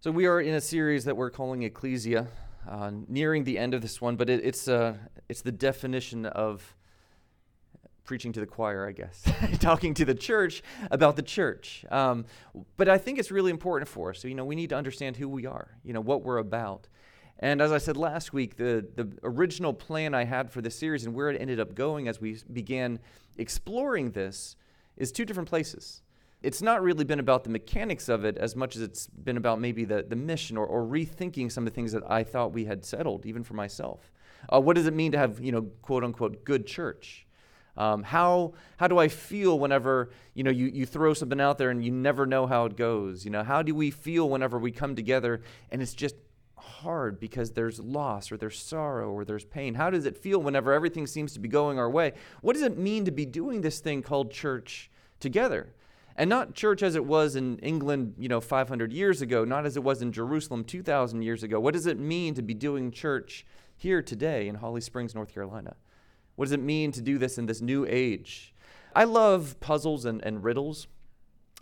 So we are in a series that we're calling Ecclesia, nearing the end of this one, but it's the definition of preaching to the choir, I guess, talking to the church about the church. But I think it's really important for us. So, we need to understand who we are, what we're about. And as I said last week, the original plan I had for this series and where it ended up going as we began exploring this is two different places. It's not really been about the mechanics of it as much as it's been about maybe the mission or rethinking some of the things that I thought we had settled, even for myself. What does it mean to have, quote unquote, good church? How do I feel whenever, you throw something out there and you never know how it goes? How do we feel whenever we come together and it's just hard because there's loss or there's sorrow or there's pain? How does it feel whenever everything seems to be going our way? What does it mean to be doing this thing called church together? And not church as it was in England, 500 years ago, not as it was in Jerusalem 2,000 years ago. What does it mean to be doing church here today in Holly Springs, North Carolina? What does it mean to do this in this new age? I love puzzles and riddles.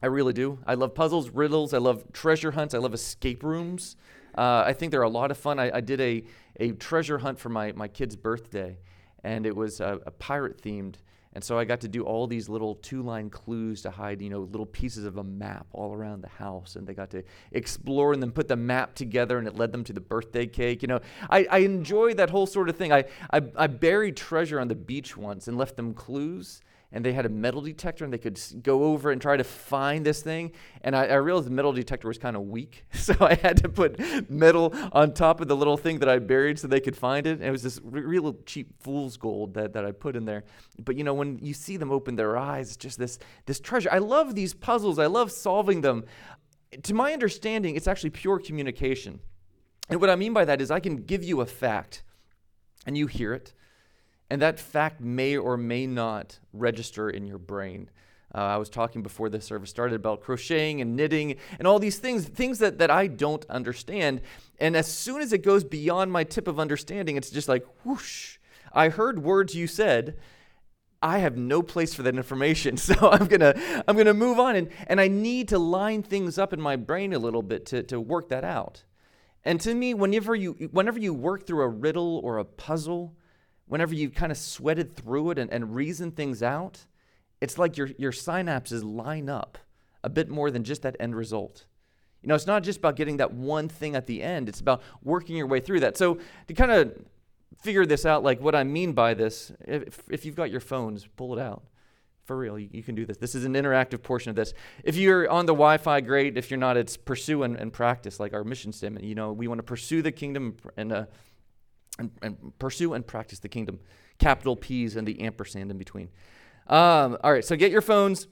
I really do. I love puzzles, riddles. I love treasure hunts. I love escape rooms. I think they're a lot of fun. I did a treasure hunt for my kid's birthday, and it was a pirate-themed. And so I got to do all these little 2-line clues to hide, little pieces of a map all around the house. And they got to explore and then put the map together, and it led them to the birthday cake. I enjoy that whole sort of thing. I buried treasure on the beach once and left them clues. And they had a metal detector, and they could go over and try to find this thing. And I realized the metal detector was kind of weak, so I had to put metal on top of the little thing that I buried so they could find it. And it was this real cheap fool's gold that I put in there. But, when you see them open their eyes, it's just this treasure. I love these puzzles. I love solving them. To my understanding, it's actually pure communication. And what I mean by that is I can give you a fact, and you hear it. And that fact may or may not register in your brain. I was talking before this service started about crocheting and knitting and all these things that I don't understand. And as soon as it goes beyond my tip of understanding, it's just like, whoosh, I heard words you said. I have no place for that information, so I'm gonna move on. And I need to line things up in my brain a little bit to work that out. And to me, whenever you work through a riddle or a puzzle, whenever you kind of sweated through it and reason things out, it's like your synapses line up a bit more than just that end result. It's not just about getting that one thing at the end. It's about working your way through that. So to kind of figure this out, like what I mean by this, if you've got your phones, pull it out. For real, you can do this. This is an interactive portion of this. If you're on the Wi-Fi, great. If you're not, it's pursue and practice, like our mission statement. We want to pursue the kingdom and pursue and practice the kingdom. Capital P's and the ampersand in between. All right, so get your phones.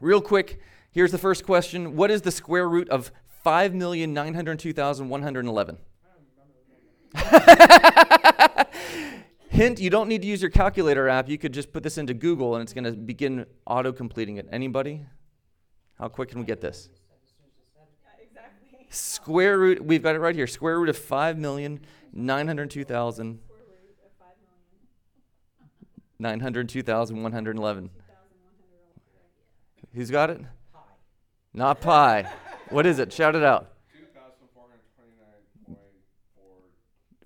Real quick, here's the first question. What is the square root of 5,902,111? Hint, you don't need to use your calculator app. You could just put this into Google, and it's going to begin auto-completing it. Anybody? How quick can we get this? Exactly. Square root, we've got it right here. Square root of 902,111. Who's got it? Pi. Not pi. What is it? Shout it out.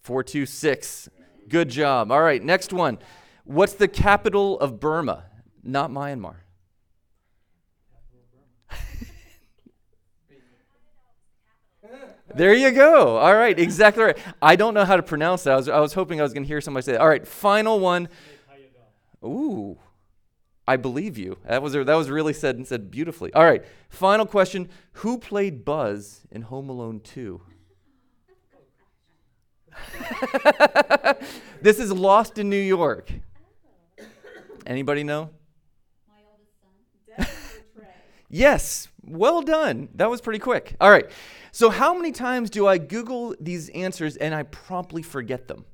2,429.426. Good job. All right, next one. What's the capital of Burma? Not Myanmar. There you go. All right, exactly right. I don't know how to pronounce that. I was hoping I was going to hear somebody say that. All right, final one. Ooh, I believe you. That was really said beautifully. All right, final question. Who played Buzz in Home Alone 2? This is Lost in New York. Anybody know? My oldest son, Devin Trey. Yes, well done. That was pretty quick. All right. So how many times do I Google these answers and I promptly forget them?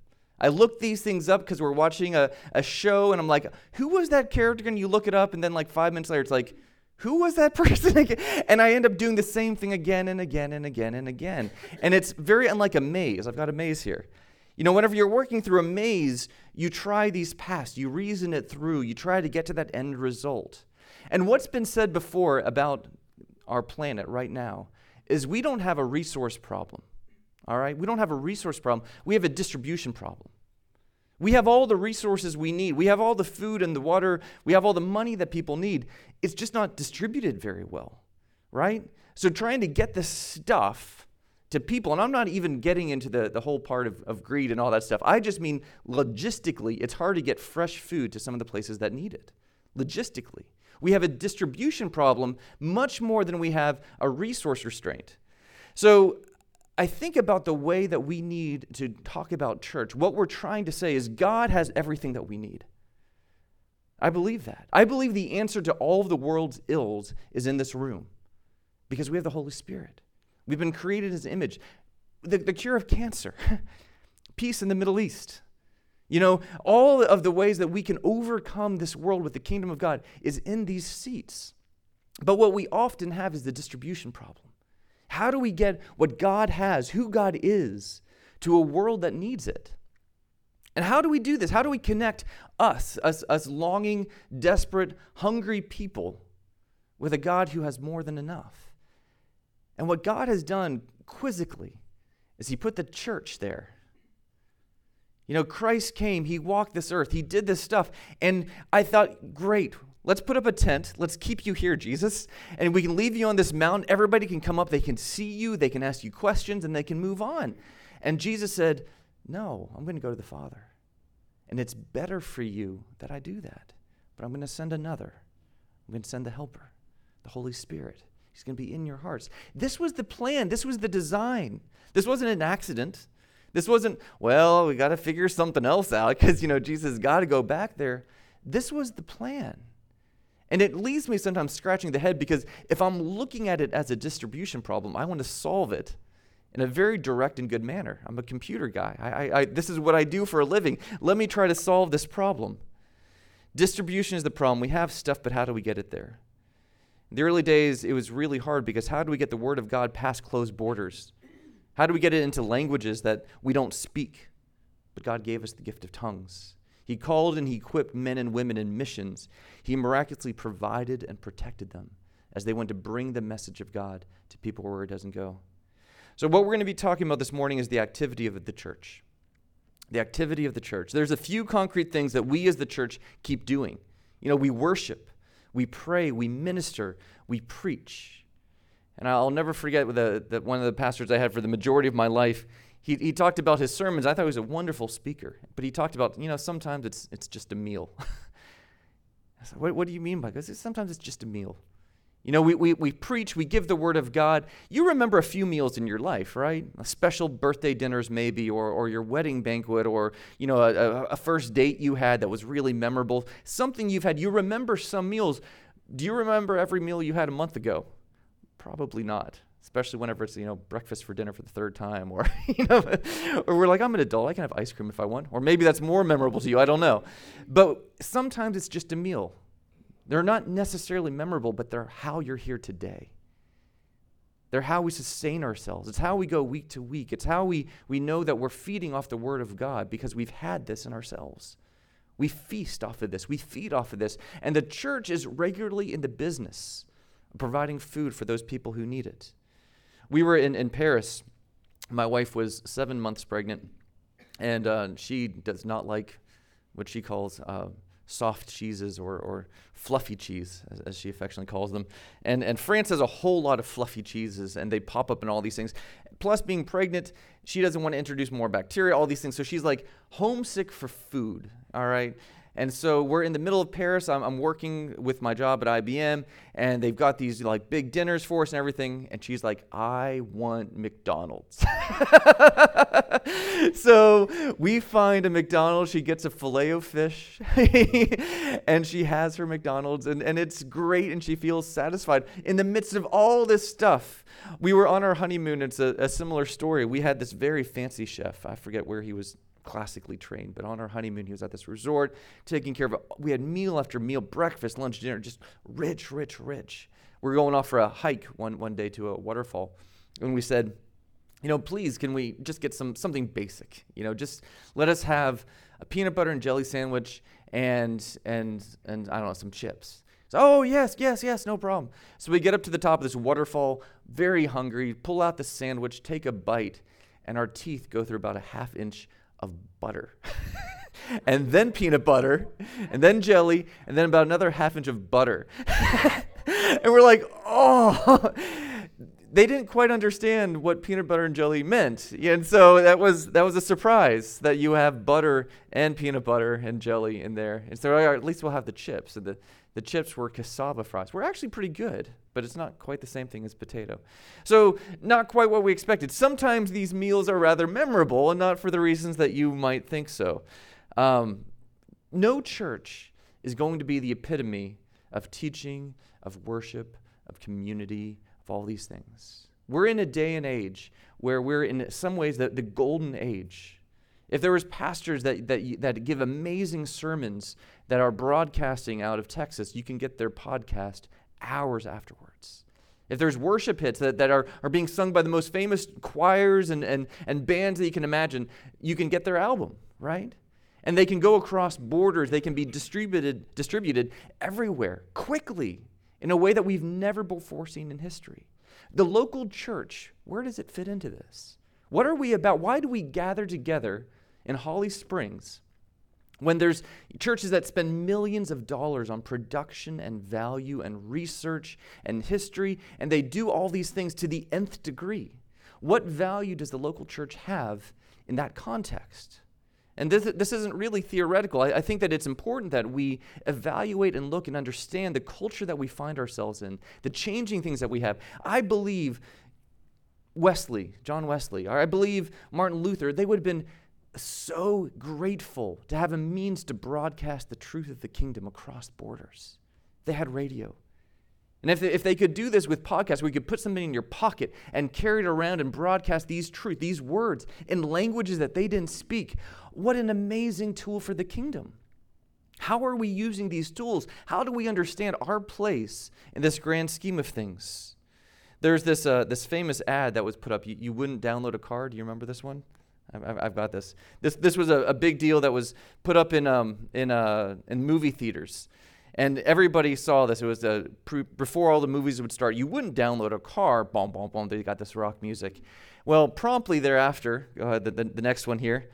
I look these things up because we're watching a show and I'm like, who was that character? And you look it up and then like 5 minutes later, it's like, who was that person again? And I end up doing the same thing again and again and again and again. And it's very unlike a maze. I've got a maze here. Whenever you're working through a maze, you try these paths, you reason it through, you try to get to that end result. And what's been said before about our planet right now is we don't have a resource problem, all right? We don't have a resource problem. We have a distribution problem. We have all the resources we need. We have all the food and the water. We have all the money that people need. It's just not distributed very well, right? So trying to get this stuff to people, and I'm not even getting into the whole part of greed and all that stuff. I just mean logistically, it's hard to get fresh food to some of the places that need it. Logistically. We have a distribution problem much more than we have a resource restraint. So I think about the way that we need to talk about church. What we're trying to say is God has everything that we need. I believe that. I believe the answer to all of the world's ills is in this room because we have the Holy Spirit. We've been created in His image. The cure of cancer, peace in the Middle East. You know, all of the ways that we can overcome this world with the kingdom of God is in these seats. But what we often have is the distribution problem. How do we get what God has, who God is, to a world that needs it? And how do we do this? How do we connect us longing, desperate, hungry people, with a God who has more than enough? And what God has done quizzically is He put the church there. You know, Christ came, He walked this earth, He did this stuff, and I thought, great, let's put up a tent, let's keep you here, Jesus, and we can leave you on this mountain, everybody can come up, they can see you, they can ask you questions, and they can move on. And Jesus said, no, I'm going to go to the Father, and it's better for you that I do that, but I'm going to send another. I'm going to send the Helper, the Holy Spirit. He's going to be in your hearts. This was the plan, this was the design. This wasn't an accident. This wasn't, well, we got to figure something else out because, you know, Jesus has got to go back there. This was the plan. And it leaves me sometimes scratching the head because if I'm looking at it as a distribution problem, I want to solve it in a very direct and good manner. I'm a computer guy. This is what I do for a living. Let me try to solve this problem. Distribution is the problem. We have stuff, but how do we get it there? In the early days, it was really hard because how do we get the Word of God past closed borders? How do we get it into languages that we don't speak? But God gave us the gift of tongues. He called and He equipped men and women in missions. He miraculously provided and protected them as they went to bring the message of God to people where it doesn't go. So what we're going to be talking about this morning is the activity of the church. The activity of the church. There's a few concrete things that we as the church keep doing. You know, we worship, we pray, we minister, we preach. And I'll never forget one of the pastors I had for the majority of my life. He talked about his sermons. I thought he was a wonderful speaker. But he talked about, you know, sometimes it's just a meal. I said, what do you mean by this? Sometimes it's just a meal. You know, we preach, we give the word of God. You remember a few meals in your life, right? A special birthday dinners maybe, or your wedding banquet, or, you know, a first date you had that was really memorable. Something you've had. You remember some meals. Do you remember every meal you had a month ago? Probably not, especially whenever it's, you know, breakfast for dinner for the third time, or, you know, or we're like, I'm an adult, I can have ice cream if I want, or maybe that's more memorable to you, I don't know. But sometimes it's just a meal. They're not necessarily memorable, but they're how you're here today. They're how we sustain ourselves. It's how we go week to week. It's how we know that we're feeding off the Word of God because we've had this in ourselves. We feast off of this. We feed off of this. And the church is regularly in the business providing food for those people who need it. We were in Paris. My wife was 7 months pregnant, and she does not like what she calls soft cheeses or fluffy cheese, as she affectionately calls them. And France has a whole lot of fluffy cheeses, and they pop up in all these things. Plus, being pregnant, she doesn't want to introduce more bacteria, all these things. So she's like homesick for food, all right? And so we're in the middle of Paris. I'm working with my job at IBM, and they've got these like big dinners for us and everything. And she's like, I want McDonald's. So we find a McDonald's. She gets a Filet-O-Fish, and she has her McDonald's, and it's great, and she feels satisfied. In the midst of all this stuff, we were on our honeymoon. It's a similar story. We had this very fancy chef. I forget where he was classically trained, but on our honeymoon, he was at this resort taking care of it. We had meal after meal, breakfast, lunch, dinner, just rich, rich, rich. We're going off for a hike one day to a waterfall, and we said, you know, please, can we just get something basic? You know, just let us have a peanut butter and jelly sandwich and I don't know, some chips. So, oh, yes, no problem. So we get up to the top of this waterfall, very hungry, pull out the sandwich, take a bite, and our teeth go through about a half inch of butter. And then peanut butter, and then jelly, and then about another half inch of butter. And we're like, oh, they didn't quite understand what peanut butter and jelly meant. And so that was a surprise that you have butter and peanut butter and jelly in there. And so at least we'll have the chips. And the chips were cassava fries. We're actually pretty good, but it's not quite the same thing as potato. So not quite what we expected. Sometimes these meals are rather memorable and not for the reasons that you might think so. No church is going to be the epitome of teaching, of worship, of community, of all these things. We're in a day and age where we're in some ways the golden age. If there was pastors that give amazing sermons that are broadcasting out of Texas, you can get their podcast hours afterwards. If there's worship hits that are being sung by the most famous choirs and bands that you can imagine, you can get their album, right? And they can go across borders. They can be distributed everywhere quickly in a way that we've never before seen in history. The local church, where does it fit into this? What are we about? Why do we gather together in Holly Springs when there's churches that spend millions of dollars on production and value and research and history, and they do all these things to the nth degree? What value does the local church have in that context? And this isn't really theoretical. I think that it's important that we evaluate and look and understand the culture that we find ourselves in, the changing things that we have. I believe John Wesley, or I believe Martin Luther, they would have been so grateful to have a means to broadcast the truth of the kingdom across borders. They had radio. And if they could do this with podcasts, we could put something in your pocket and carry it around and broadcast these truth, these words in languages that they didn't speak. What an amazing tool for the kingdom. How are we using these tools? How do we understand our place in this grand scheme of things? There's this famous ad that was put up. You wouldn't download a car. Do you remember this one? I've got this. This was a big deal that was put up in movie theaters. And everybody saw this. It was before all the movies would start. You wouldn't download a car. Boom, boom, boom. They got this rock music. Well, promptly thereafter, the next one here,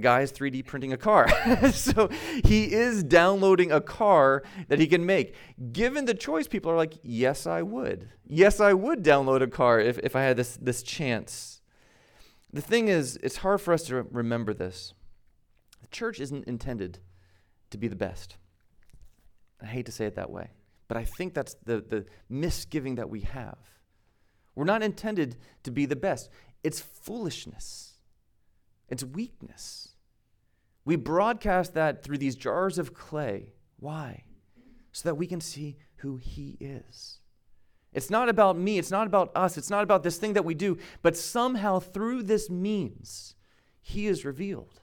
guy's 3D printing a car. So he is downloading a car that he can make. Given the choice, people are like, yes, I would. Yes, I would download a car if I had this chance. The thing is, it's hard for us to remember this. The church isn't intended to be the best. I hate to say it that way, but I think that's the misgiving that we have. We're not intended to be the best. It's foolishness. It's weakness. We broadcast that through these jars of clay. Why? So that we can see who He is. It's not about me. It's not about us. It's not about this thing that we do. But somehow through this means, He is revealed.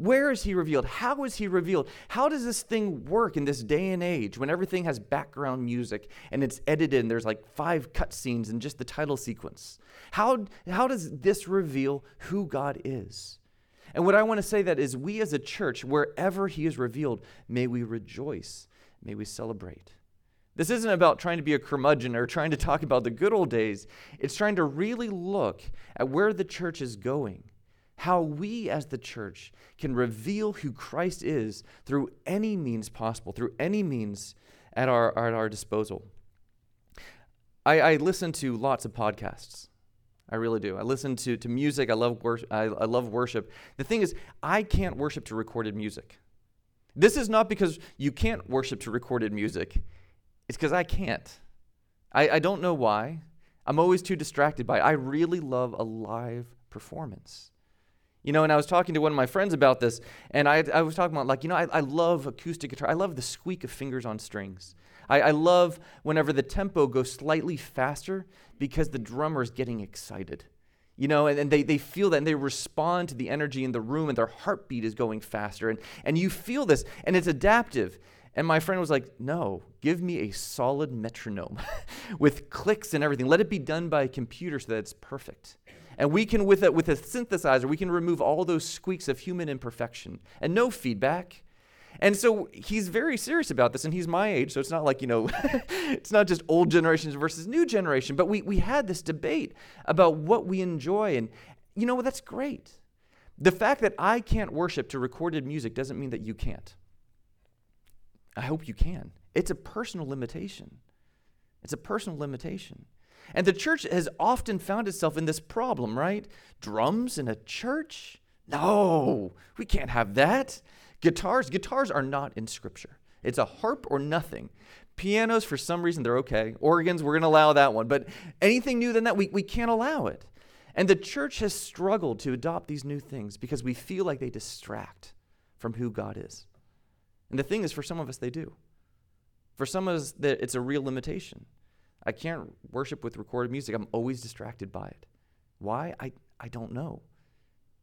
Where is He revealed? How is He revealed? How does this thing work in this day and age when everything has background music and it's edited and there's like 5 cutscenes and just the title sequence? How does this reveal who God is? And what I want to say that is we as a church, wherever He is revealed, may we rejoice, may we celebrate. This isn't about trying to be a curmudgeon or trying to talk about the good old days. It's trying to really look at where the church is going. How we as the church can reveal who Christ is through any means possible, through any means at our disposal. I listen to lots of podcasts. I really do. I listen to music. I love worship. I love worship. The thing is, I can't worship to recorded music. This is not because you can't worship to recorded music. It's because I can't. I don't know why. I'm always too distracted by it. I really love a live performance. You know, and I was talking to one of my friends about this, and I was talking about, like, you know, I love acoustic guitar. I love the squeak of fingers on strings. I love whenever the tempo goes slightly faster because the drummer is getting excited. You know, and they feel that, and they respond to the energy in the room, and their heartbeat is going faster. And you feel this, and it's adaptive. And my friend was like, no, give me a solid metronome with clicks and everything. Let it be done by a computer so that it's perfect. And we can, with a synthesizer, we can remove all those squeaks of human imperfection and no feedback. And so he's very serious about this, and he's my age, so it's not like, it's not just old generations versus new generation, but we had this debate about what we enjoy, and that's great. The fact that I can't worship to recorded music doesn't mean that you can't. I hope you can. It's a personal limitation. It's a personal limitation. And the church has often found itself in this problem, right? Drums in a church? No, we can't have that. Guitars are not in Scripture. It's a harp or nothing. Pianos, for some reason, they're okay. Organs, we're going to allow that one. But anything new than that, we can't allow it. And the church has struggled to adopt these new things because we feel like they distract from who God is. And the thing is, for some of us, they do. For some of us, it's a real limitation. I can't worship with recorded music. I'm always distracted by it. Why? I don't know.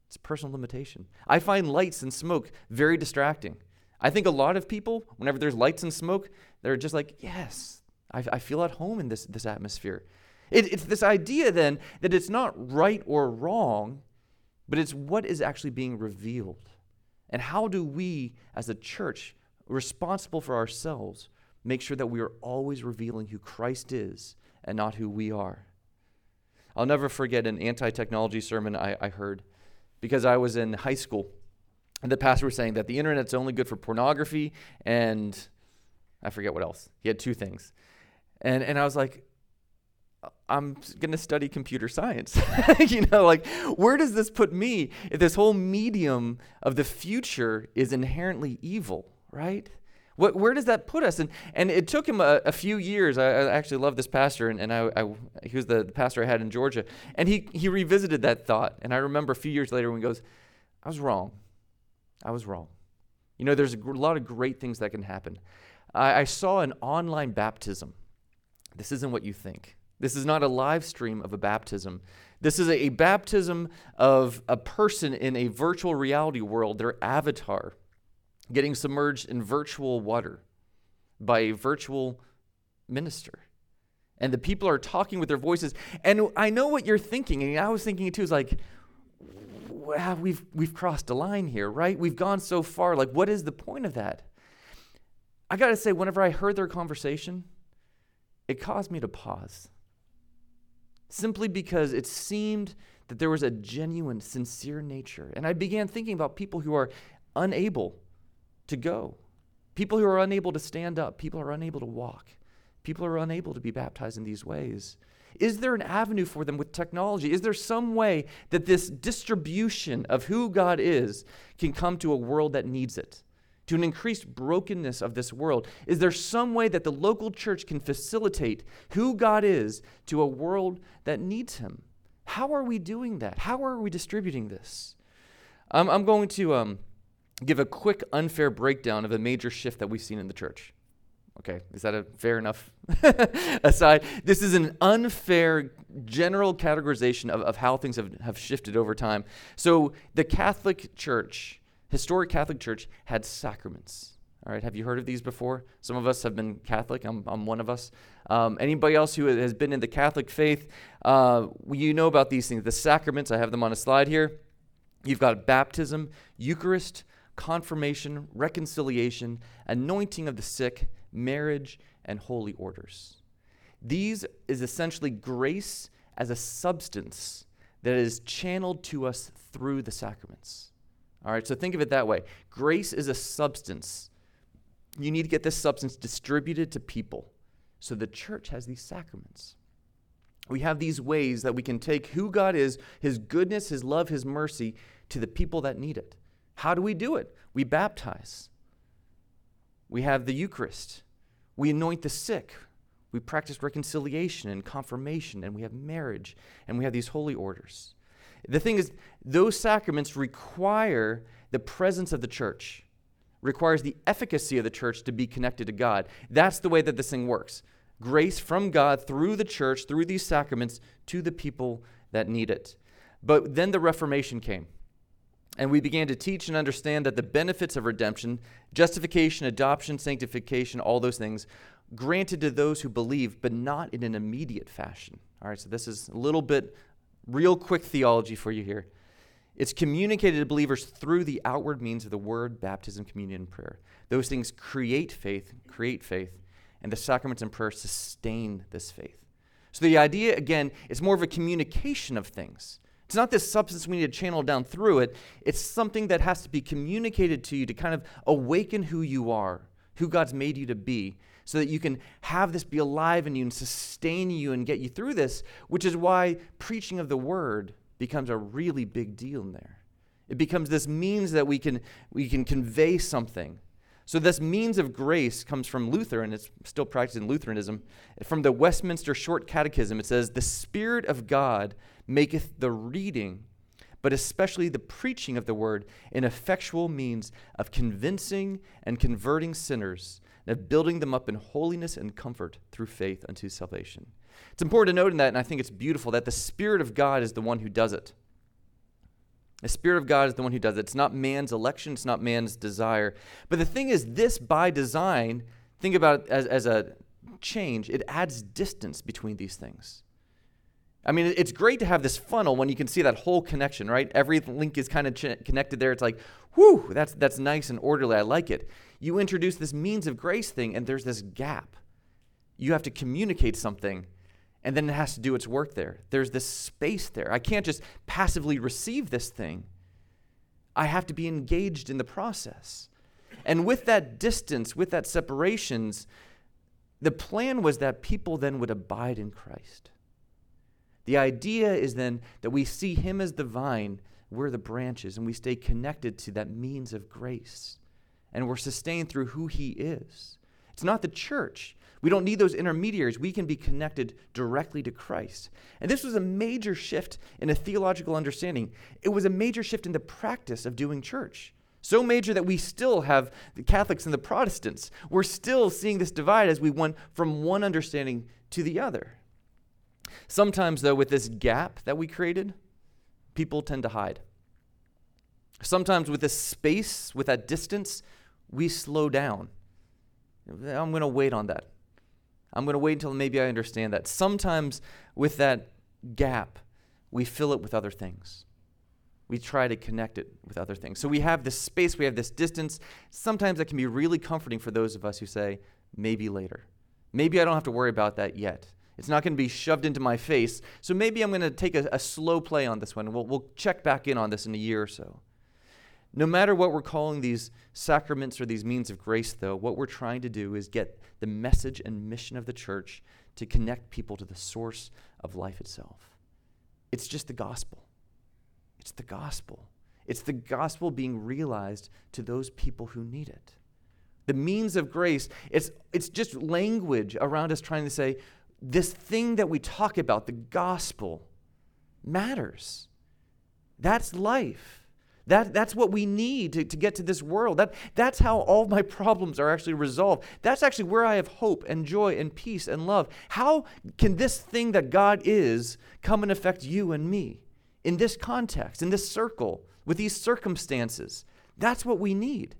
It's a personal limitation. I find lights and smoke very distracting. I think a lot of people, whenever there's lights and smoke, they're just like, yes, I feel at home in this atmosphere. It's this idea then that it's not right or wrong, but it's what is actually being revealed. And how do we as a church, responsible for ourselves, make sure that we are always revealing who Christ is and not who we are? I'll never forget an anti-technology sermon I heard because I was in high school, and the pastor was saying that the internet's only good for pornography, and I forget what else. He had two things. And I was like, I'm going to study computer science. Where does this put me if this whole medium of the future is inherently evil, right? Where does that put us? And it took him a few years. I actually love this pastor, and he was the pastor I had in Georgia. And he revisited that thought. And I remember a few years later when he goes, I was wrong. There's a lot of great things that can happen. I saw an online baptism. This isn't what you think. This is not a live stream of a baptism. This is a baptism of a person in a virtual reality world, their avatar, getting submerged in virtual water by a virtual minister. And the people are talking with their voices. And I know what you're thinking, and I was thinking too, is like, wow, we've crossed a line here, right? We've gone so far. Like, what is the point of that? I got to say, whenever I heard their conversation, it caused me to pause. Simply because it seemed that there was a genuine, sincere nature. And I began thinking about people who are unable to go. People who are unable to stand up. People are unable to walk. People are unable to be baptized in these ways. Is there an avenue for them with technology? Is there some way that this distribution of who God is can come to a world that needs it? To an increased brokenness of this world? Is there some way that the local church can facilitate who God is to a world that needs him? How are we doing that? How are we distributing this? I'm going to give a quick unfair breakdown of a major shift that we've seen in the church. Okay, is that a fair enough aside? This is an unfair general categorization of how things have shifted over time. So the Catholic Church, historic Catholic Church, had sacraments. All right, have you heard of these before? Some of us have been Catholic. I'm one of us. Anybody else who has been in the Catholic faith, you know about these things. The sacraments, I have them on a slide here. You've got baptism, Eucharist, confirmation, reconciliation, anointing of the sick, marriage, and holy orders. These is essentially grace as a substance that is channeled to us through the sacraments. All right, so think of it that way. Grace is a substance. You need to get this substance distributed to people. So the church has these sacraments. We have these ways that we can take who God is, his goodness, his love, his mercy, to the people that need it. How do we do it? We baptize. We have the Eucharist. We anoint the sick. We practice reconciliation and confirmation, and we have marriage, and we have these holy orders. The thing is, those sacraments require the presence of the church, requires the efficacy of the church to be connected to God. That's the way that this thing works. Grace from God through the church, through these sacraments, to the people that need it. But then the Reformation came. And we began to teach and understand that the benefits of redemption, justification, adoption, sanctification, all those things, granted to those who believe, but not in an immediate fashion. All right, so this is a little bit real quick theology for you here. It's communicated to believers through the outward means of the word, baptism, communion, and prayer. Those things create faith, and the sacraments and prayer sustain this faith. So the idea, again, is more of a communication of things. It's not this substance we need to channel down through it. It's something that has to be communicated to you to kind of awaken who you are, who God's made you to be, so that you can have this be alive in you and sustain you and get you through this, which is why preaching of the word becomes a really big deal in there. It becomes this means that we can convey something. So this means of grace comes from Luther, and it's still practiced in Lutheranism. From the Westminster Short Catechism, it says, "The Spirit of God maketh the reading, but especially the preaching of the word, an effectual means of convincing and converting sinners, and of building them up in holiness and comfort through faith unto salvation." It's important to note in that, and I think it's beautiful, that the Spirit of God is the one who does it. The Spirit of God is the one who does it. It's not man's election. It's not man's desire. But the thing is, this by design, think about it as a change, it adds distance between these things. I mean, it's great to have this funnel when you can see that whole connection, right? Every link is kind of connected there. It's like, whew, that's nice and orderly. I like it. You introduce this means of grace thing, and there's this gap. You have to communicate something, and then it has to do its work there. There's this space there. I can't just passively receive this thing. I have to be engaged in the process. And with that distance, with that separations, the plan was that people then would abide in Christ. The idea is then that we see him as the vine, we're the branches, and we stay connected to that means of grace. And we're sustained through who he is. It's not the church. We don't need those intermediaries. We can be connected directly to Christ. And this was a major shift in a theological understanding. It was a major shift in the practice of doing church. So major that we still have the Catholics and the Protestants. We're still seeing this divide as we went from one understanding to the other. Sometimes, though, with this gap that we created, people tend to hide. Sometimes with this space, with that distance, we slow down. I'm going to wait on that. I'm going to wait until maybe I understand that. Sometimes with that gap, we fill it with other things. We try to connect it with other things. So we have this space, we have this distance. Sometimes that can be really comforting for those of us who say, maybe later. Maybe I don't have to worry about that yet. It's not going to be shoved into my face. So maybe I'm going to take a slow play on this one. We'll check back in on this in a year or so. No matter what we're calling these sacraments or these means of grace, though, what we're trying to do is get the message and mission of the church to connect people to the source of life itself. It's just the gospel. It's the gospel. It's the gospel being realized to those people who need it. The means of grace, it's just language around us trying to say, this thing that we talk about, the gospel, matters. That's life. That's what we need to get to this world. That's how all my problems are actually resolved. That's actually where I have hope and joy and peace and love. How can this thing that God is come and affect you and me in this context, in this circle, with these circumstances? That's what we need.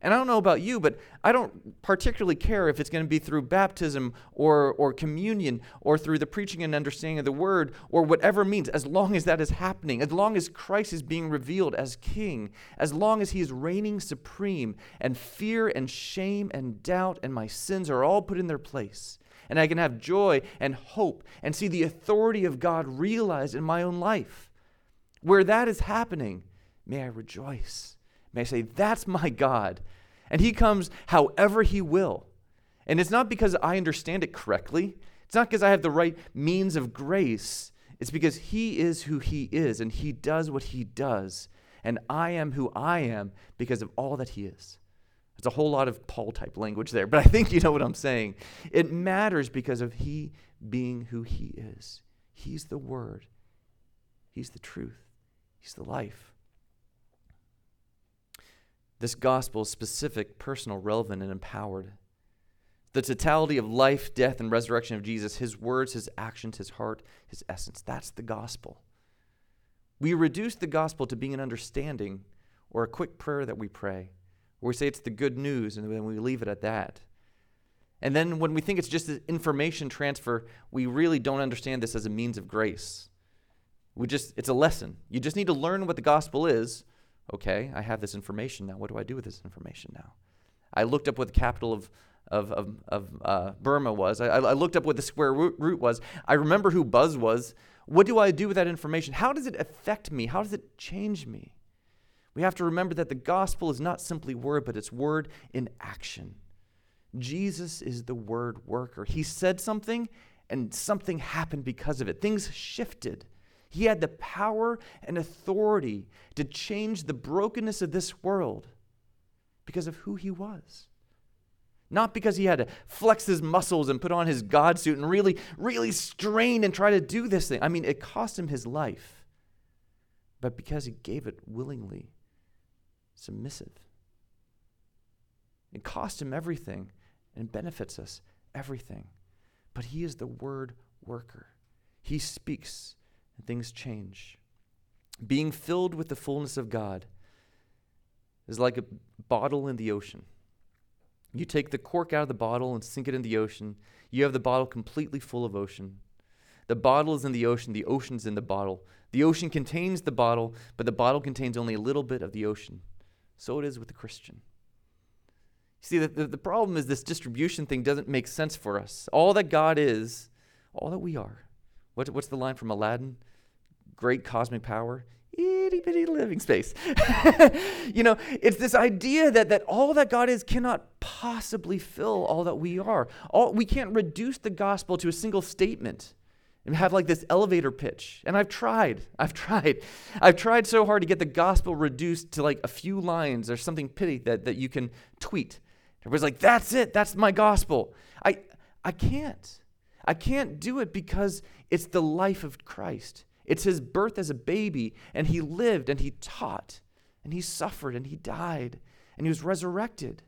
And I don't know about you, but I don't particularly care if it's going to be through baptism or communion or through the preaching and understanding of the word or whatever means, as long as that is happening, as long as Christ is being revealed as King, as long as he is reigning supreme and fear and shame and doubt and my sins are all put in their place. And I can have joy and hope and see the authority of God realized in my own life. Where that is happening, may I rejoice. May I say, that's my God. And he comes however he will. And it's not because I understand it correctly. It's not because I have the right means of grace. It's because he is who he is, and he does what he does. And I am who I am because of all that he is. It's a whole lot of Paul-type language there, but I think you know what I'm saying. It matters because of he being who he is. He's the word. He's the truth. He's the life. This gospel is specific, personal, relevant, and empowered. The totality of life, death, and resurrection of Jesus, his words, his actions, his heart, his essence. That's the gospel. We reduce the gospel to being an understanding or a quick prayer that we pray, where we say it's the good news, and then we leave it at that. And then when we think it's just an information transfer, we really don't understand this as a means of grace. it's a lesson. You just need to learn what the gospel is. Okay, I have this information now. What do I do with this information now? I looked up what the capital of Burma was. I looked up what the square root was. I remember who Buzz was. What do I do with that information? How does it affect me? How does it change me? We have to remember that the gospel is not simply word, but it's word in action. Jesus is the word worker. He said something, and something happened because of it. Things shifted. He had the power and authority to change the brokenness of this world because of who he was. Not because he had to flex his muscles and put on his God suit and really, really strain and try to do this thing. I mean, it cost him his life, but because he gave it willingly, submissive. It cost him everything and benefits us everything. But he is the word worker. He speaks and things change. Being filled with the fullness of God is like a bottle in the ocean. You take the cork out of the bottle and sink it in the ocean. You have the bottle completely full of ocean. The bottle is in the ocean. The ocean's in the bottle. The ocean contains the bottle, but the bottle contains only a little bit of the ocean. So it is with the Christian. See, the problem is this distribution thing doesn't make sense for us. All that God is, all that we are. What's the line from Aladdin? Great cosmic power, itty bitty living space. You know, it's this idea that all that God is cannot possibly fill all that we are. We can't reduce the gospel to a single statement and have like this elevator pitch. And I've tried so hard to get the gospel reduced to like a few lines or something pithy that you can tweet. Everybody's like, that's it, that's my gospel. I can't do it because it's the life of Christ. It's his birth as a baby, and he lived, and he taught, and he suffered, and he died, and he was resurrected.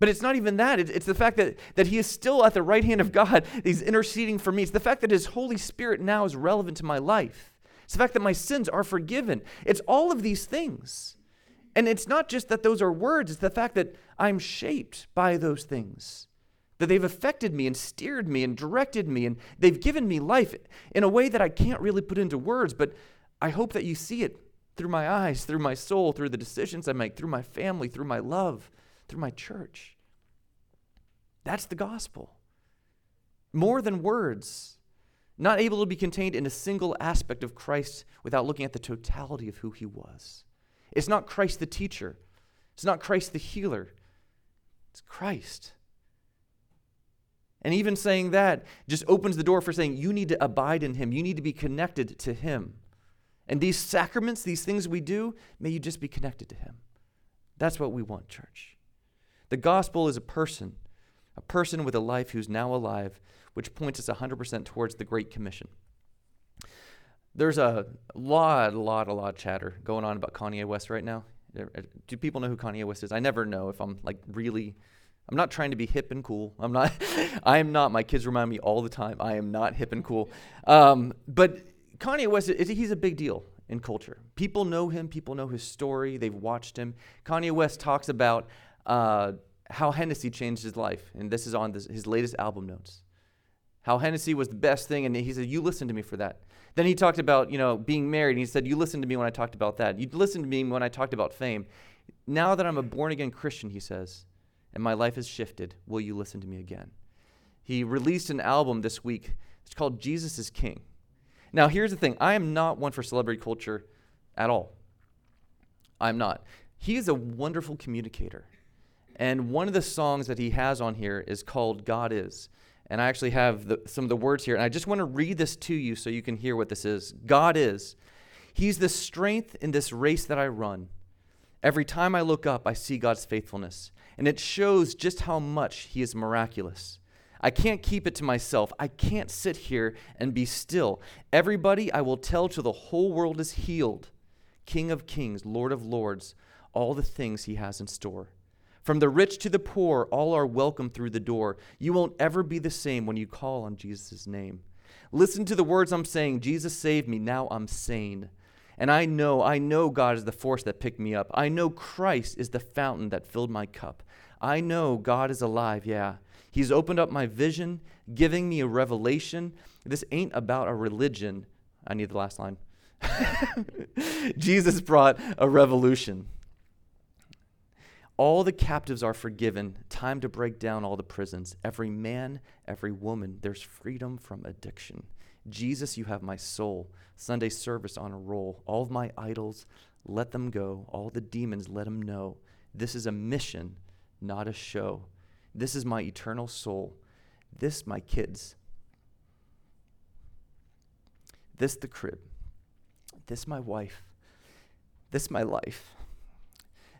But it's not even that. It's the fact that he is still at the right hand of God. He's interceding for me. It's the fact that his Holy Spirit now is relevant to my life. It's the fact that my sins are forgiven. It's all of these things. And it's not just that those are words. It's the fact that I'm shaped by those things, that they've affected me and steered me and directed me, and they've given me life in a way that I can't really put into words, but I hope that you see it through my eyes, through my soul, through the decisions I make, through my family, through my love, through my church. That's the gospel. More than words, not able to be contained in a single aspect of Christ without looking at the totality of who he was. It's not Christ the teacher. It's not Christ the healer. It's Christ. And even saying that just opens the door for saying you need to abide in him. You need to be connected to him. And these sacraments, these things we do, may you just be connected to him. That's what we want, church. The gospel is a person with a life who's now alive, which points us 100% towards the Great Commission. There's a lot of chatter going on about Kanye West right now. Do people know who Kanye West is? I never know if I'm like really... I'm not trying to be hip and cool. I am not. My kids remind me all the time. I am not hip and cool. But Kanye West, he's a big deal in culture. People know him. People know his story. They've watched him. Kanye West talks about how Hennessy changed his life. And this is on his latest album notes. How Hennessy was the best thing. And he said, you listened to me for that. Then he talked about, being married. And he said, you listened to me when I talked about that. You listened to me when I talked about fame. Now that I'm a born-again Christian, he says, and my life has shifted, will you listen to me again? He released an album this week. It's called Jesus is King. Now, here's the thing. I am not one for celebrity culture at all. I'm not. He is a wonderful communicator. And one of the songs that he has on here is called God Is. And I actually have some of the words here. And I just want to read this to you so you can hear what this is. God is. He's the strength in this race that I run. Every time I look up, I see God's faithfulness, and it shows just how much he is miraculous. I can't keep it to myself. I can't sit here and be still. Everybody I will tell till the whole world is healed. King of kings, Lord of lords, all the things he has in store. From the rich to the poor, all are welcome through the door. You won't ever be the same when you call on Jesus' name. Listen to the words I'm saying. Jesus saved me. Now I'm sane. And I know God is the force that picked me up. I know Christ is the fountain that filled my cup. I know God is alive, yeah. He's opened up my vision, giving me a revelation. This ain't about a religion. I need the last line. Jesus brought a revolution. All the captives are forgiven. Time to break down all the prisons. Every man, every woman, there's freedom from addiction. Jesus, you have my soul. Sunday service on a roll. All of my idols, let them go. All the demons, let them know. This is a mission, not a show. This is my eternal soul. This, my kids. This, the crib. This, my wife. This, my life.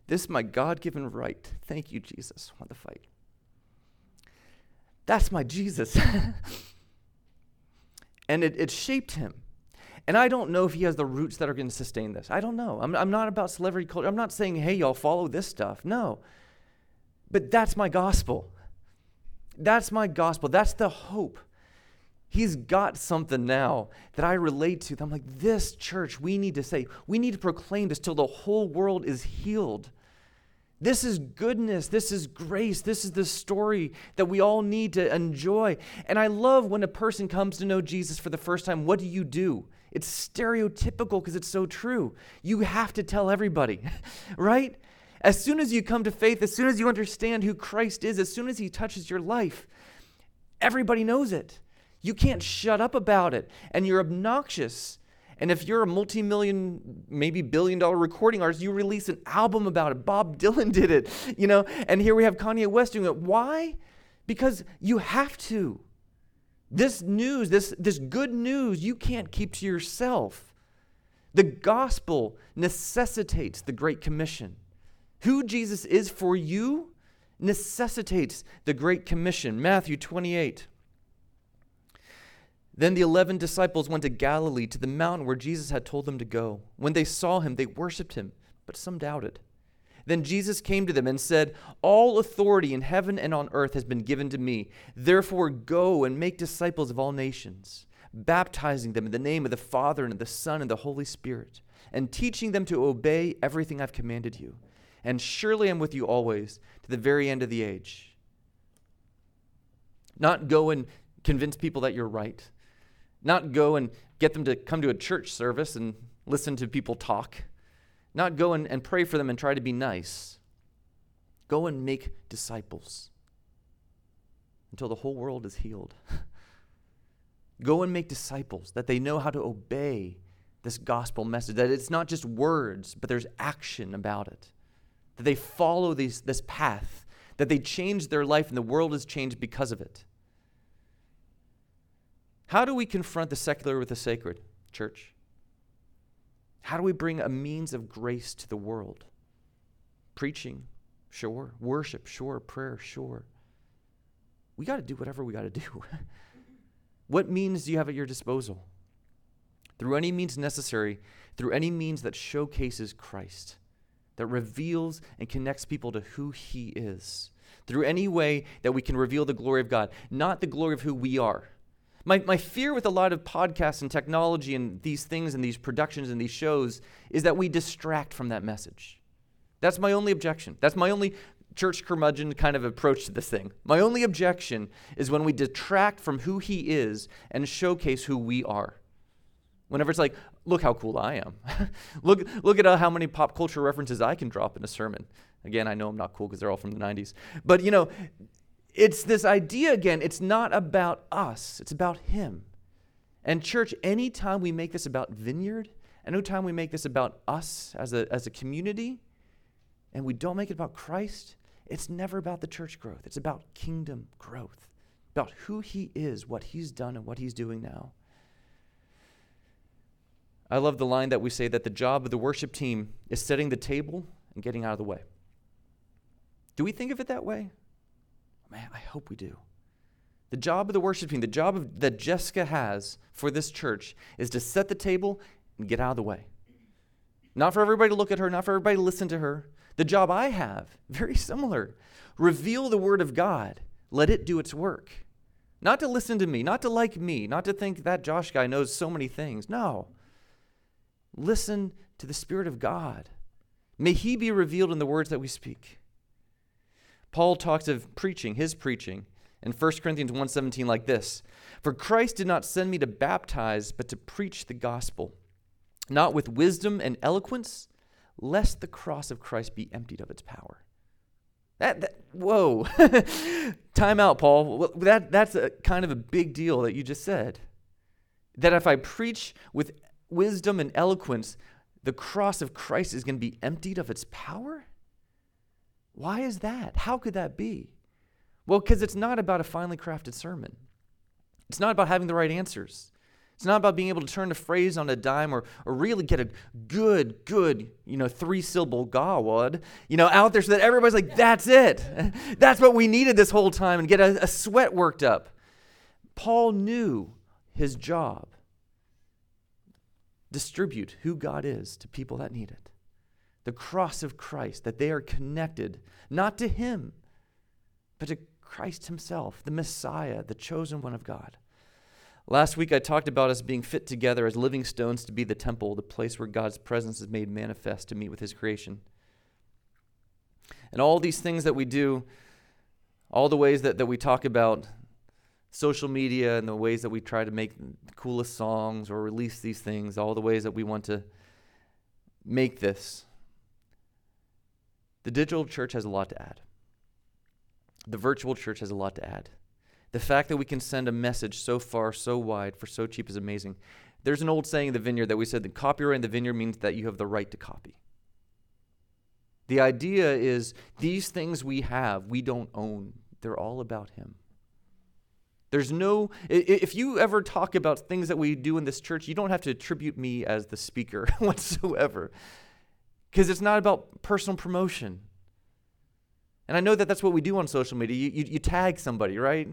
This, my God-given right. Thank you, Jesus. Won the fight. That's my Jesus. And it shaped him. And I don't know if he has the roots that are going to sustain this. I don't know. I'm not about celebrity culture. I'm not saying, hey, y'all, follow this stuff. No. But that's my gospel. That's my gospel. That's the hope. He's got something now that I relate to. I'm like, this church, we need to say, we need to proclaim this till the whole world is healed. This is goodness. This is grace. This is the story that we all need to enjoy. And I love when a person comes to know Jesus for the first time. What do? It's stereotypical because it's so true. You have to tell everybody, right? As soon as you come to faith, as soon as you understand who Christ is, as soon as he touches your life, everybody knows it. You can't shut up about it. And you're obnoxious. And if you're a multi-million, maybe billion-dollar recording artist, you release an album about it. Bob Dylan did it, you know. And here we have Kanye West doing it. Why? Because you have to. This news, this good news, you can't keep to yourself. The gospel necessitates the Great Commission. Who Jesus is for you necessitates the Great Commission. Matthew 28. Then the 11 disciples went to Galilee, to the mountain where Jesus had told them to go. When they saw him, they worshipped him, but some doubted. Then Jesus came to them and said, "All authority in heaven and on earth has been given to me. Therefore go and make disciples of all nations, baptizing them in the name of the Father and of the Son and the Holy Spirit, and teaching them to obey everything I've commanded you. And surely I'm with you always, to the very end of the age." Not go and convince people that you're right. Not go and get them to come to a church service and listen to people talk. Not go and pray for them and try to be nice. Go and make disciples until the whole world is healed. Go and make disciples that they know how to obey this gospel message, that it's not just words, but there's action about it, that they follow this path, that they change their life and the world is changed because of it. How do we confront the secular with the sacred, church? How do we bring a means of grace to the world? Preaching, sure. Worship, sure. Prayer, sure. We got to do whatever we got to do. What means do you have at your disposal? Through any means necessary, through any means that showcases Christ, that reveals and connects people to who he is. Through any way that we can reveal the glory of God, not the glory of who we are. My fear with a lot of podcasts and technology and these things and these productions and these shows is that we distract from that message. That's my only objection. That's my only church curmudgeon kind of approach to this thing. My only objection is when we detract from who he is and showcase who we are. Whenever it's like, look how cool I am. Look at how many pop culture references I can drop in a sermon. Again, I know I'm not cool because they're all from the 90s. But, you know, it's this idea again, it's not about us, it's about him. And church, anytime we make this about Vineyard, anytime we make this about us as a community, and we don't make it about Christ, it's never about the church growth. It's about kingdom growth, about who he is, what he's done, and what he's doing now. I love the line that we say that the job of the worship team is setting the table and getting out of the way. Do we think of it that way? Man, I hope we do. The job of the worship team, the job that Jessica has for this church is to set the table and get out of the way. Not for everybody to look at her, not for everybody to listen to her. The job I have, very similar. Reveal the word of God. Let it do its work. Not to listen to me, not to like me, not to think that Josh guy knows so many things. No. Listen to the Spirit of God. May he be revealed in the words that we speak. Paul talks of preaching, his preaching, in 1 Corinthians 1:17 like this: "For Christ did not send me to baptize, but to preach the gospel, not with wisdom and eloquence, lest the cross of Christ be emptied of its power." Whoa. Time out, Paul. That's a kind of a big deal that you just said. That if I preach with wisdom and eloquence, the cross of Christ is going to be emptied of its power? Why is that? How could that be? Well, because it's not about a finely crafted sermon. It's not about having the right answers. It's not about being able to turn a phrase on a dime or really get a good, three-syllable God, out there so that everybody's like, that's it. That's what we needed this whole time, and get a sweat worked up. Paul knew his job. Distribute who God is to people that need it. The cross of Christ, that they are connected, not to him, but to Christ himself, the Messiah, the chosen one of God. Last week I talked about us being fit together as living stones to be the temple, the place where God's presence is made manifest to meet with his creation. And all these things that we do, all the ways that we talk about social media and the ways that we try to make the coolest songs or release these things, all the ways that we want to make this, the digital church has a lot to add. The virtual church has a lot to add. The fact that we can send a message so far, so wide, for so cheap is amazing. There's an old saying in the Vineyard that we said, the copyright in the Vineyard means that you have the right to copy. The idea is these things we have, we don't own. They're all about him. There's no, if you ever talk about things that we do in this church, you don't have to attribute me as the speaker whatsoever, because it's not about personal promotion. And I know that that's what we do on social media. You tag somebody, right?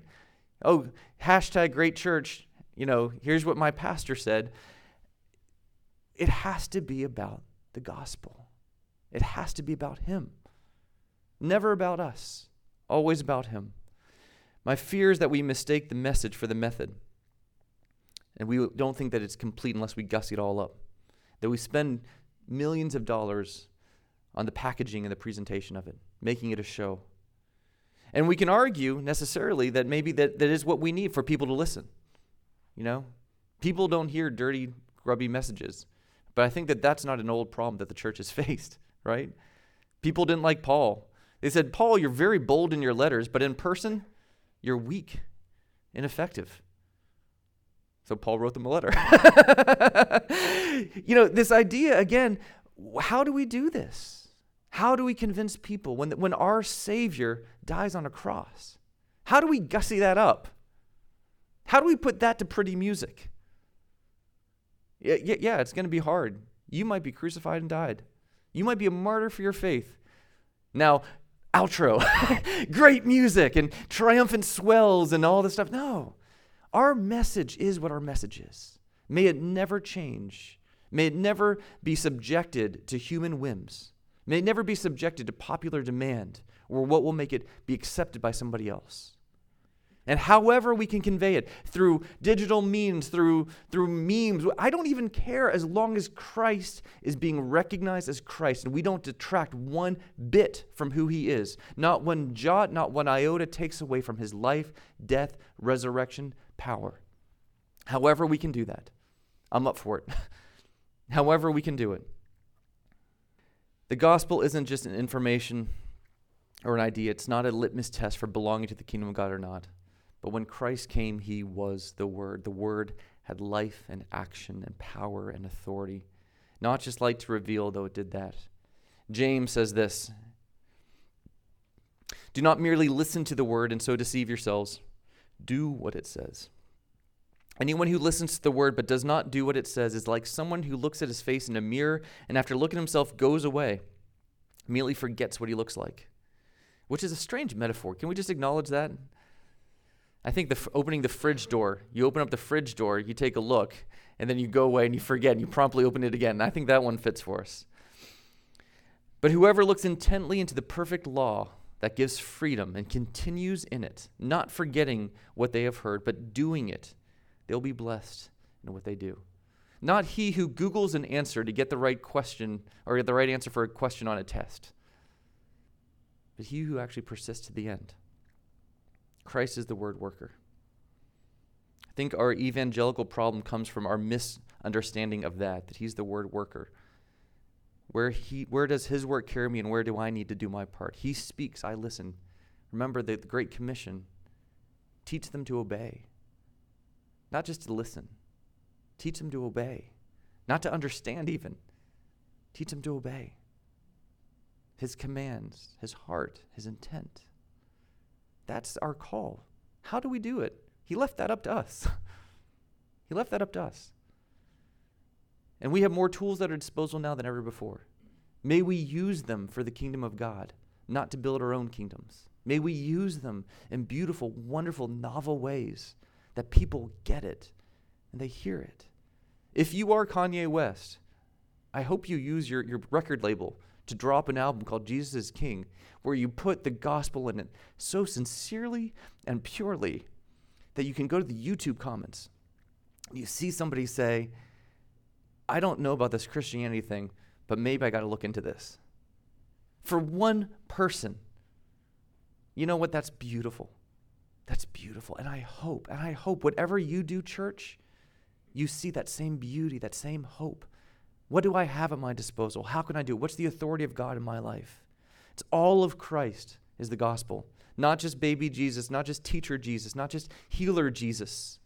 Oh, hashtag great church. Here's what my pastor said. It has to be about the gospel. It has to be about him. Never about us. Always about him. My fear is that we mistake the message for the method. And we don't think that it's complete unless we gussy it all up. That we spend millions of dollars on the packaging and the presentation of it, making it a show. And we can argue necessarily that maybe that is what we need for people to listen. People don't hear dirty, grubby messages. But I think that that's not an old problem that the church has faced, right? People didn't like Paul. They said, Paul, you're very bold in your letters, but in person, you're weak, ineffective. So Paul wrote them a letter. This idea, again, how do we do this? How do we convince people when our Savior dies on a cross? How do we gussy that up? How do we put that to pretty music? Yeah, it's going to be hard. You might be crucified and died. You might be a martyr for your faith. Now, outro, great music and triumphant swells and all this stuff. No, our message is what our message is. May it never change. May it never be subjected to human whims. May it never be subjected to popular demand or what will make it be accepted by somebody else. And however we can convey it, through digital means, through memes, I don't even care as long as Christ is being recognized as Christ and we don't detract one bit from who he is. Not one jot, not one iota takes away from his life, death, resurrection, power. However we can do that, I'm up for it. However we can do it. The gospel isn't just an information or an idea. It's not a litmus test for belonging to the kingdom of God or not. But when Christ came, he was the Word. The Word had life and action and power and authority. Not just light to reveal, though it did that. James says this: "Do not merely listen to the Word and so deceive yourselves. Do what it says. Anyone who listens to the word but does not do what it says is like someone who looks at his face in a mirror and after looking at himself goes away, immediately forgets what he looks like." Which is a strange metaphor. Can we just acknowledge that? I think opening the fridge door, you open up the fridge door, you take a look, and then you go away and you forget, and you promptly open it again. And I think that one fits for us. "But whoever looks intently into the perfect law that gives freedom and continues in it, not forgetting what they have heard, but doing it, they'll be blessed in what they do." Not he who Googles an answer to get the right question or the right answer for a question on a test, but he who actually persists to the end. Christ is the word worker. I think our evangelical problem comes from our misunderstanding of that he's the word worker. Where does his work carry me, and where do I need to do my part? He speaks, I listen. Remember the Great Commission. Teach them to obey. Not just to listen. Teach them to obey. Not to understand even. Teach them to obey. His commands, his heart, his intent. That's our call. How do we do it? He left that up to us. He left that up to us. And we have more tools at our disposal now than ever before. May we use them for the kingdom of God, not to build our own kingdoms. May we use them in beautiful, wonderful, novel ways that people get it and they hear it. If you are Kanye West, I hope you use your record label to drop an album called Jesus is King, where you put the gospel in it so sincerely and purely that you can go to the YouTube comments. You see somebody say, I don't know about this Christianity thing, but maybe I got to look into this. For one person, you know what? That's beautiful. That's beautiful. And I hope whatever you do, church, you see that same beauty, that same hope. What do I have at my disposal? How can I do it? What's the authority of God in my life? It's all of Christ is the gospel, not just baby Jesus, not just teacher Jesus, not just healer Jesus,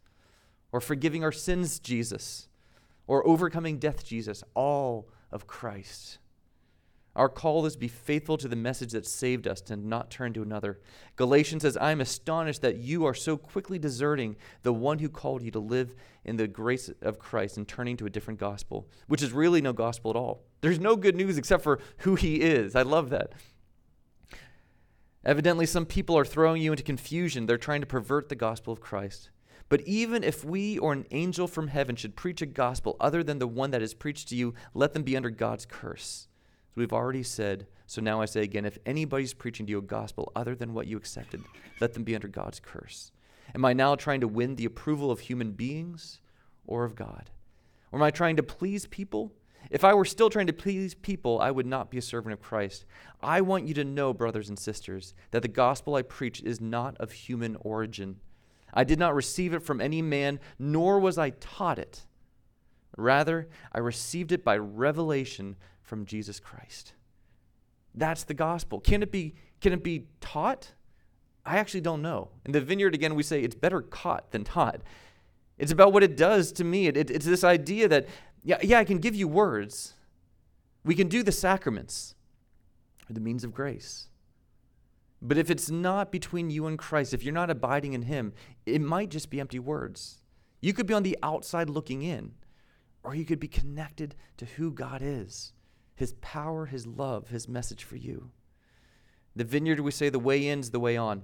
or forgiving our sins Jesus, or overcoming death Jesus, all of Christ. Our call is to be faithful to the message that saved us and not turn to another. Galatians says, I am astonished that you are so quickly deserting the one who called you to live in the grace of Christ and turning to a different gospel, which is really no gospel at all. There's no good news except for who he is. I love that. Evidently, some people are throwing you into confusion. They're trying to pervert the gospel of Christ. But even if we or an angel from heaven should preach a gospel other than the one that is preached to you, let them be under God's curse. So we've already said, so now I say again, if anybody's preaching to you a gospel other than what you accepted, let them be under God's curse. Am I now trying to win the approval of human beings or of God? Or am I trying to please people? If I were still trying to please people, I would not be a servant of Christ. I want you to know, brothers and sisters, that the gospel I preach is not of human origin. I did not receive it from any man, nor was I taught it. Rather, I received it by revelation from Jesus Christ. That's the gospel. Can it be taught? I actually don't know. In the Vineyard, again, we say it's better caught than taught. It's about what it does to me. It's this idea that, I can give you words. We can do the sacraments or the means of grace. But if it's not between you and Christ, if you're not abiding in him, it might just be empty words. You could be on the outside looking in, or you could be connected to who God is, his power, his love, his message for you. The Vineyard, we say the way in's the way on.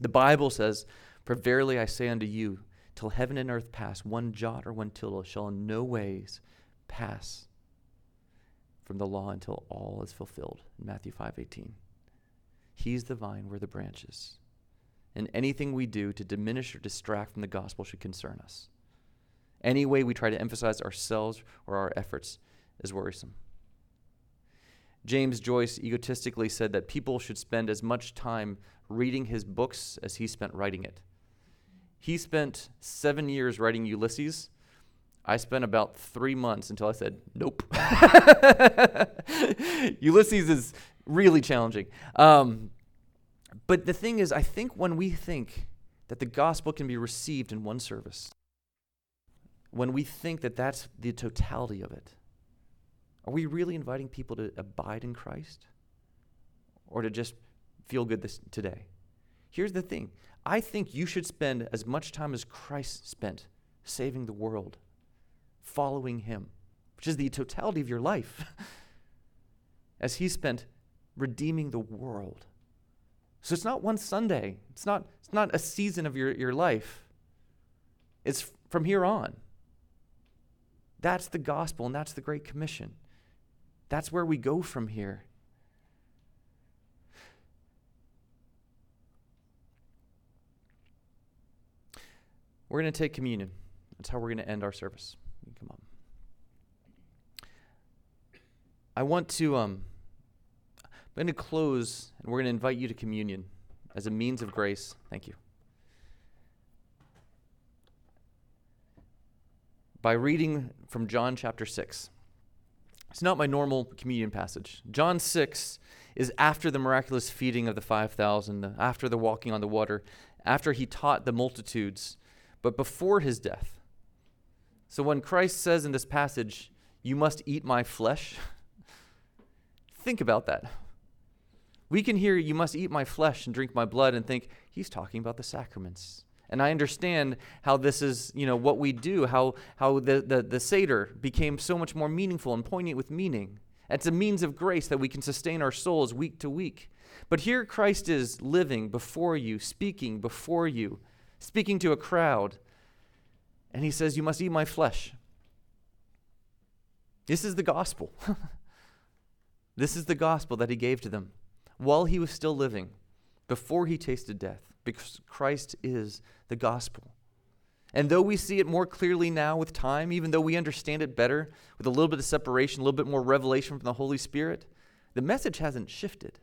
The Bible says, for verily I say unto you, till heaven and earth pass, one jot or one tittle shall in no ways pass from the law until all is fulfilled. Matthew 5:18. He's the vine, we're the branches. And anything we do to diminish or distract from the gospel should concern us. Any way we try to emphasize ourselves or our efforts is worrisome. James Joyce egotistically said that people should spend as much time reading his books as he spent writing it. He spent 7 years writing Ulysses. I spent about 3 months until I said, nope. Ulysses is really challenging. But the thing is, I think when we think that the gospel can be received in one service, when we think that that's the totality of it, are we really inviting people to abide in Christ or to just feel good today? Here's the thing. I think you should spend as much time as Christ spent saving the world, following him, which is the totality of your life, as he spent redeeming the world. So it's not one Sunday. It's not a season of your life. It's from here on. That's the gospel, and that's the Great Commission. That's where we go from here. We're going to take communion. That's how we're going to end our service. You can come up. I'm going to close, and we're going to invite you to communion. as a means of grace. Thank you. By reading from John chapter 6. It's not my normal communion passage. John 6 is after the miraculous feeding of the 5,000, after the walking on the water, after he taught the multitudes, but before his death. So when Christ says in this passage, "You must eat my flesh," think about that. We can hear, "You must eat my flesh and drink my blood," and think, he's talking about the sacraments. And I understand how this is, you know, what we do, how the Seder became so much more meaningful and poignant with meaning. It's a means of grace that we can sustain our souls week to week. But here Christ is living before you, speaking to a crowd. And he says, "You must eat my flesh." This is the gospel. This is the gospel that he gave to them while he was still living, before he tasted death, because Christ is the gospel. And though we see it more clearly now with time, even though we understand it better with a little bit of separation, a little bit more revelation from the Holy Spirit, the message hasn't shifted.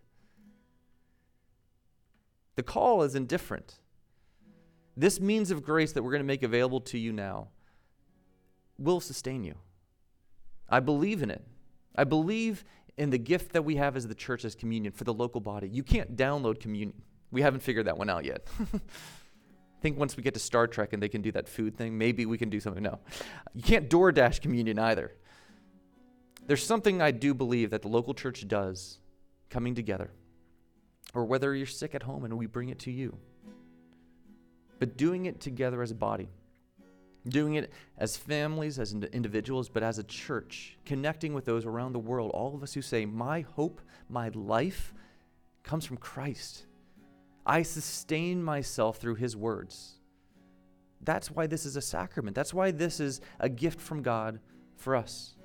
The call is indifferent. This means of grace that we're going to make available to you now will sustain you. I believe in it. I believe in the gift that we have as the church, as communion, for the local body. You can't download communion. We haven't figured that one out yet. I think once we get to Star Trek and they can do that food thing, maybe we can do something. No. You can't DoorDash communion either. There's something I do believe that the local church does, coming together, or whether you're sick at home and we bring it to you. But doing it together as a body, doing it as families, as individuals, but as a church, connecting with those around the world, all of us who say, "My hope, my life comes from Christ. I sustain myself through his words." That's why this is a sacrament. That's why this is a gift from God for us.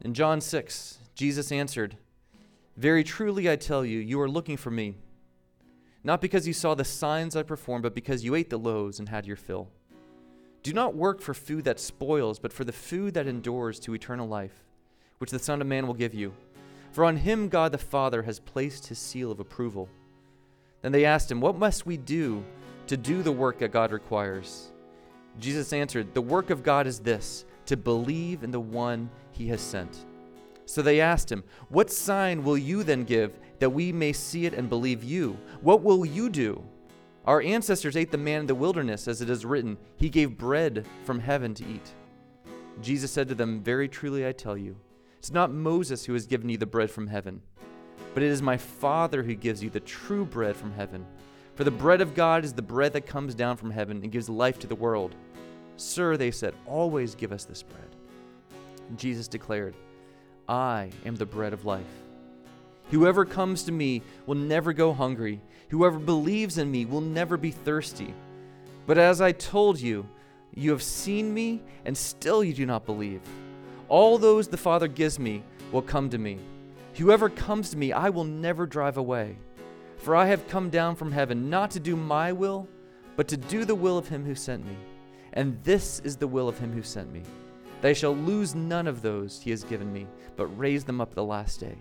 In John 6, Jesus answered, "Very truly I tell you, you are looking for me, not because you saw the signs I performed, but because you ate the loaves and had your fill. Do not work for food that spoils, but for the food that endures to eternal life, which the Son of Man will give you. For on him God the Father has placed his seal of approval." Then they asked him, "What must we do to do the work that God requires?" Jesus answered, "The work of God is this, to believe in the one he has sent." So they asked him, "What sign will you then give that we may see it and believe you? What will you do? Our ancestors ate the man in the wilderness, as it is written, he gave bread from heaven to eat." Jesus said to them, "Very truly I tell you, it's not Moses who has given you the bread from heaven, but it is my Father who gives you the true bread from heaven. For the bread of God is the bread that comes down from heaven and gives life to the world." "Sir," they said, "always give us this bread." And Jesus declared, "I am the bread of life. Whoever comes to me will never go hungry. Whoever believes in me will never be thirsty. But as I told you, you have seen me, and still you do not believe. All those the Father gives me will come to me. Whoever comes to me, I will never drive away. For I have come down from heaven not to do my will, but to do the will of him who sent me. And this is the will of him who sent me, that I shall lose none of those he has given me, but raise them up at the last day.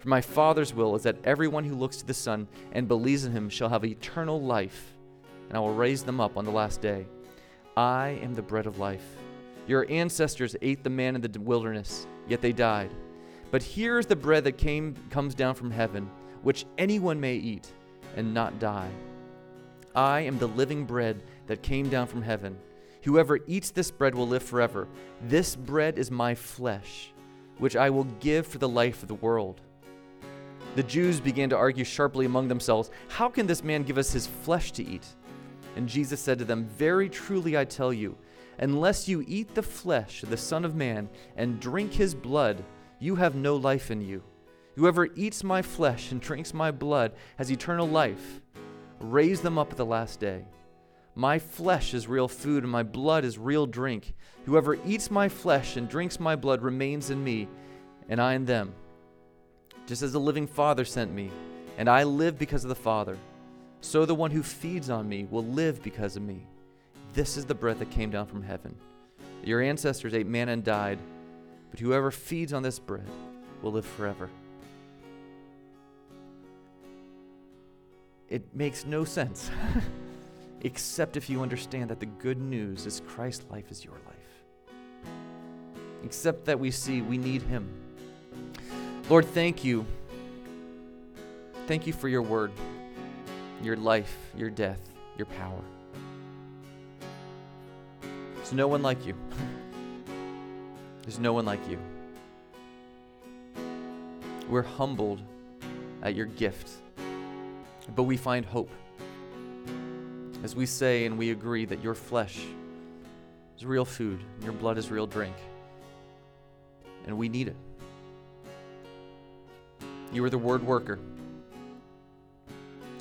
For my Father's will is that everyone who looks to the Son and believes in him shall have eternal life, and I will raise them up on the last day. I am the bread of life. Your ancestors ate the man in the wilderness, yet they died. But here is the bread that comes down from heaven, which anyone may eat and not die. I am the living bread that came down from heaven. Whoever eats this bread will live forever. This bread is my flesh, which I will give for the life of the world." The Jews began to argue sharply among themselves, "How can this man give us his flesh to eat?" And Jesus said to them, "Very truly I tell you, unless you eat the flesh of the Son of Man and drink his blood, you have no life in you. Whoever eats my flesh and drinks my blood has eternal life. Raise them up at the last day. My flesh is real food and my blood is real drink. Whoever eats my flesh and drinks my blood remains in me, and I in them. Just as the living Father sent me, and I live because of the Father, so the one who feeds on me will live because of me. This is the bread that came down from heaven. Your ancestors ate manna and died, but whoever feeds on this bread will live forever." It makes no sense, except if you understand that the good news is Christ's life is your life. Except that we see we need him. Lord, thank you. Thank you for your word, your life, your death, your power. There's no one like you. There's no one like you. We're humbled at your gift, but we find hope as we say and we agree that your flesh is real food and your blood is real drink, and we need it. You are the word worker,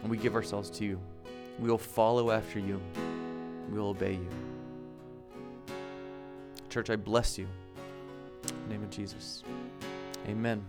and we give ourselves to you. We will follow after you. We will obey you. Church, I bless you. In the name of Jesus, amen.